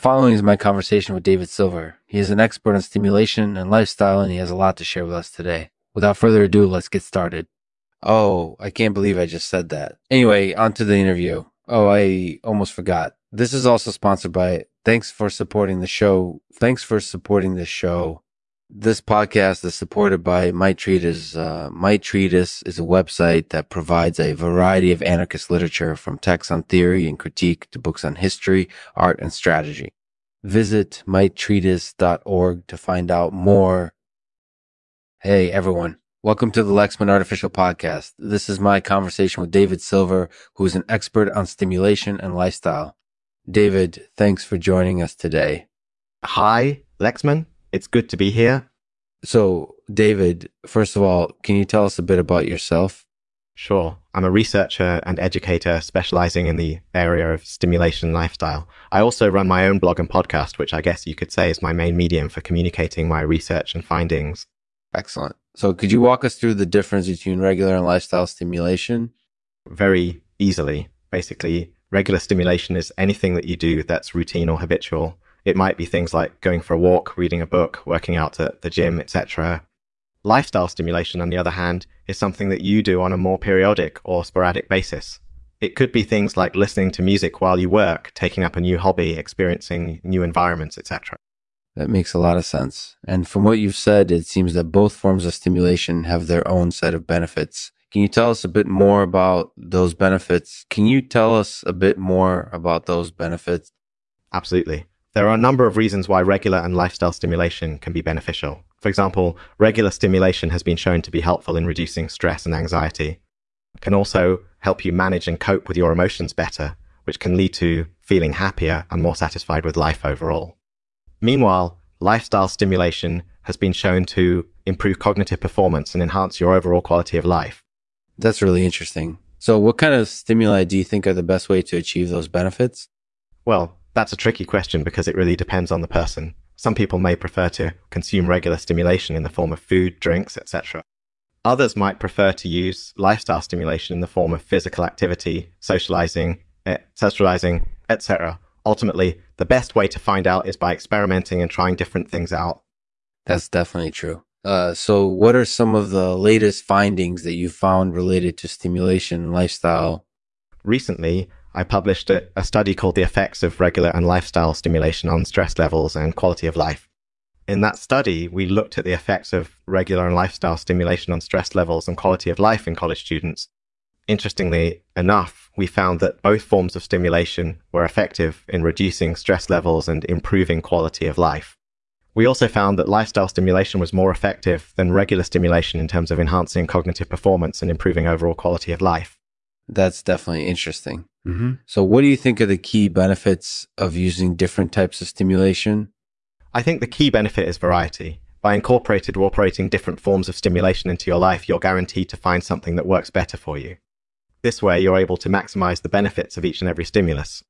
following is my conversation with David Silver. He is an expert on stimulation and lifestyle, and he has a lot to share with us today. Without further ado, let's get started. Oh, I can't believe I just said that. Anyway, on to the interview. Oh, I almost forgot. This is also sponsored by Thanks for supporting the show. This podcast is supported by My Treatise. My Treatise is a website that provides a variety of anarchist literature, from texts on theory and critique to books on history, art, and strategy. Visit mytreatise.org to find out more. Hey, everyone. Welcome to the Lexman Artificial Podcast. This is my conversation with David Silver, who is an expert on stimulation and lifestyle. David, thanks for joining us today. Hi, Lexman. It's good to be here. So, David, first of all, can you tell us a bit about yourself? Sure. I'm a researcher and educator specializing in the area of stimulation lifestyle. I also run my own blog and podcast, which I guess you could say is my main medium for communicating my research and findings. Excellent. So could you walk us through the difference between regular and lifestyle stimulation? Very easily. Basically, regular stimulation is anything that you do that's routine or habitual. It might be things like going for a walk, reading a book, working out at the gym, etc. Lifestyle stimulation, on the other hand, is something that you do on a more periodic or sporadic basis. It could be things like listening to music while you work, taking up a new hobby, experiencing new environments, etc. That makes a lot of sense. And from what you've said, it seems that both forms of stimulation have their own set of benefits. Can you tell us a bit more about those benefits? Absolutely. There are a number of reasons why regular and lifestyle stimulation can be beneficial. For example, regular stimulation has been shown to be helpful in reducing stress and anxiety. It can also help you manage and cope with your emotions better, which can lead to feeling happier and more satisfied with life overall. Meanwhile, lifestyle stimulation has been shown to improve cognitive performance and enhance your overall quality of life. That's really interesting. So what kind of stimuli do you think are the best way to achieve those benefits? Well, that's a tricky question because it really depends on the person. Some people may prefer to consume regular stimulation in the form of food, drinks, etc. Others might prefer to use lifestyle stimulation in the form of physical activity, socializing, etc. Ultimately, the best way to find out is by experimenting and trying different things out. That's definitely true. So what are some of the latest findings that you found related to stimulation and lifestyle? Recently, I published a study called The Effects of Regular and Lifestyle Stimulation on Stress Levels and Quality of Life. In that study, we looked at the effects of regular and lifestyle stimulation on stress levels and quality of life in college students. Interestingly enough, we found that both forms of stimulation were effective in reducing stress levels and improving quality of life. We also found that lifestyle stimulation was more effective than regular stimulation in terms of enhancing cognitive performance and improving overall quality of life. That's definitely interesting. Mm-hmm. So what do you think are the key benefits of using different types of stimulation? I think the key benefit is variety. By incorporating different forms of stimulation into your life, you're guaranteed to find something that works better for you. This way, you're able to maximize the benefits of each and every stimulus.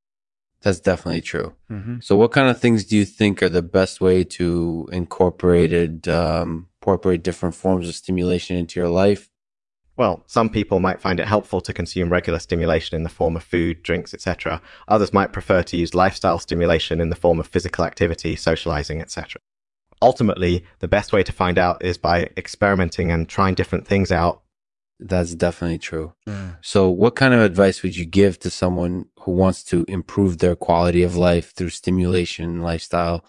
That's definitely true. Mm-hmm. So what kind of things do you think are the best way to incorporate different forms of stimulation into your life? Well, some people might find it helpful to consume regular stimulation in the form of food, drinks, etc. Others might prefer to use lifestyle stimulation in the form of physical activity, socializing, etc. Ultimately, the best way to find out is by experimenting and trying different things out. That's definitely true. Mm. So what kind of advice would you give to someone who wants to improve their quality of life through stimulation and lifestyle?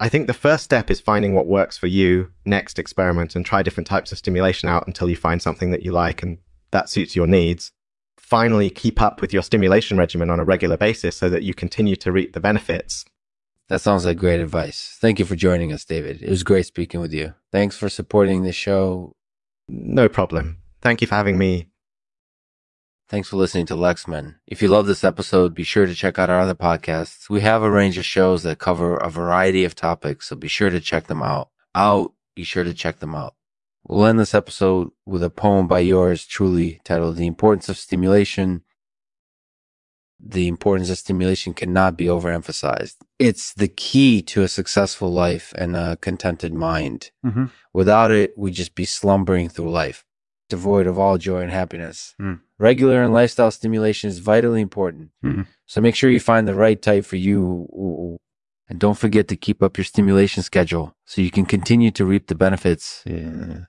I think the first step is finding what works for you. Next, experiment and try different types of stimulation out until you find something that you like and that suits your needs. Finally, keep up with your stimulation regimen on a regular basis so that you continue to reap the benefits. That sounds like great advice. Thank you for joining us, David. It was great speaking with you. Thanks for supporting the show. No problem. Thank you for having me. Thanks for listening to Lexman. If you love this episode, be sure to check out our other podcasts. We have a range of shows that cover a variety of topics, so be sure to check them out. We'll end this episode with a poem by yours truly titled The Importance of Stimulation. The importance of stimulation cannot be overemphasized. It's the key to a successful life and a contented mind. Mm-hmm. Without it, we'd just be slumbering through life, devoid of all joy and happiness. Mm. Regular and lifestyle stimulation is vitally important. Mm-hmm. So make sure you find the right type for you And don't forget to keep up your stimulation schedule so you can continue to reap the benefits. Yeah.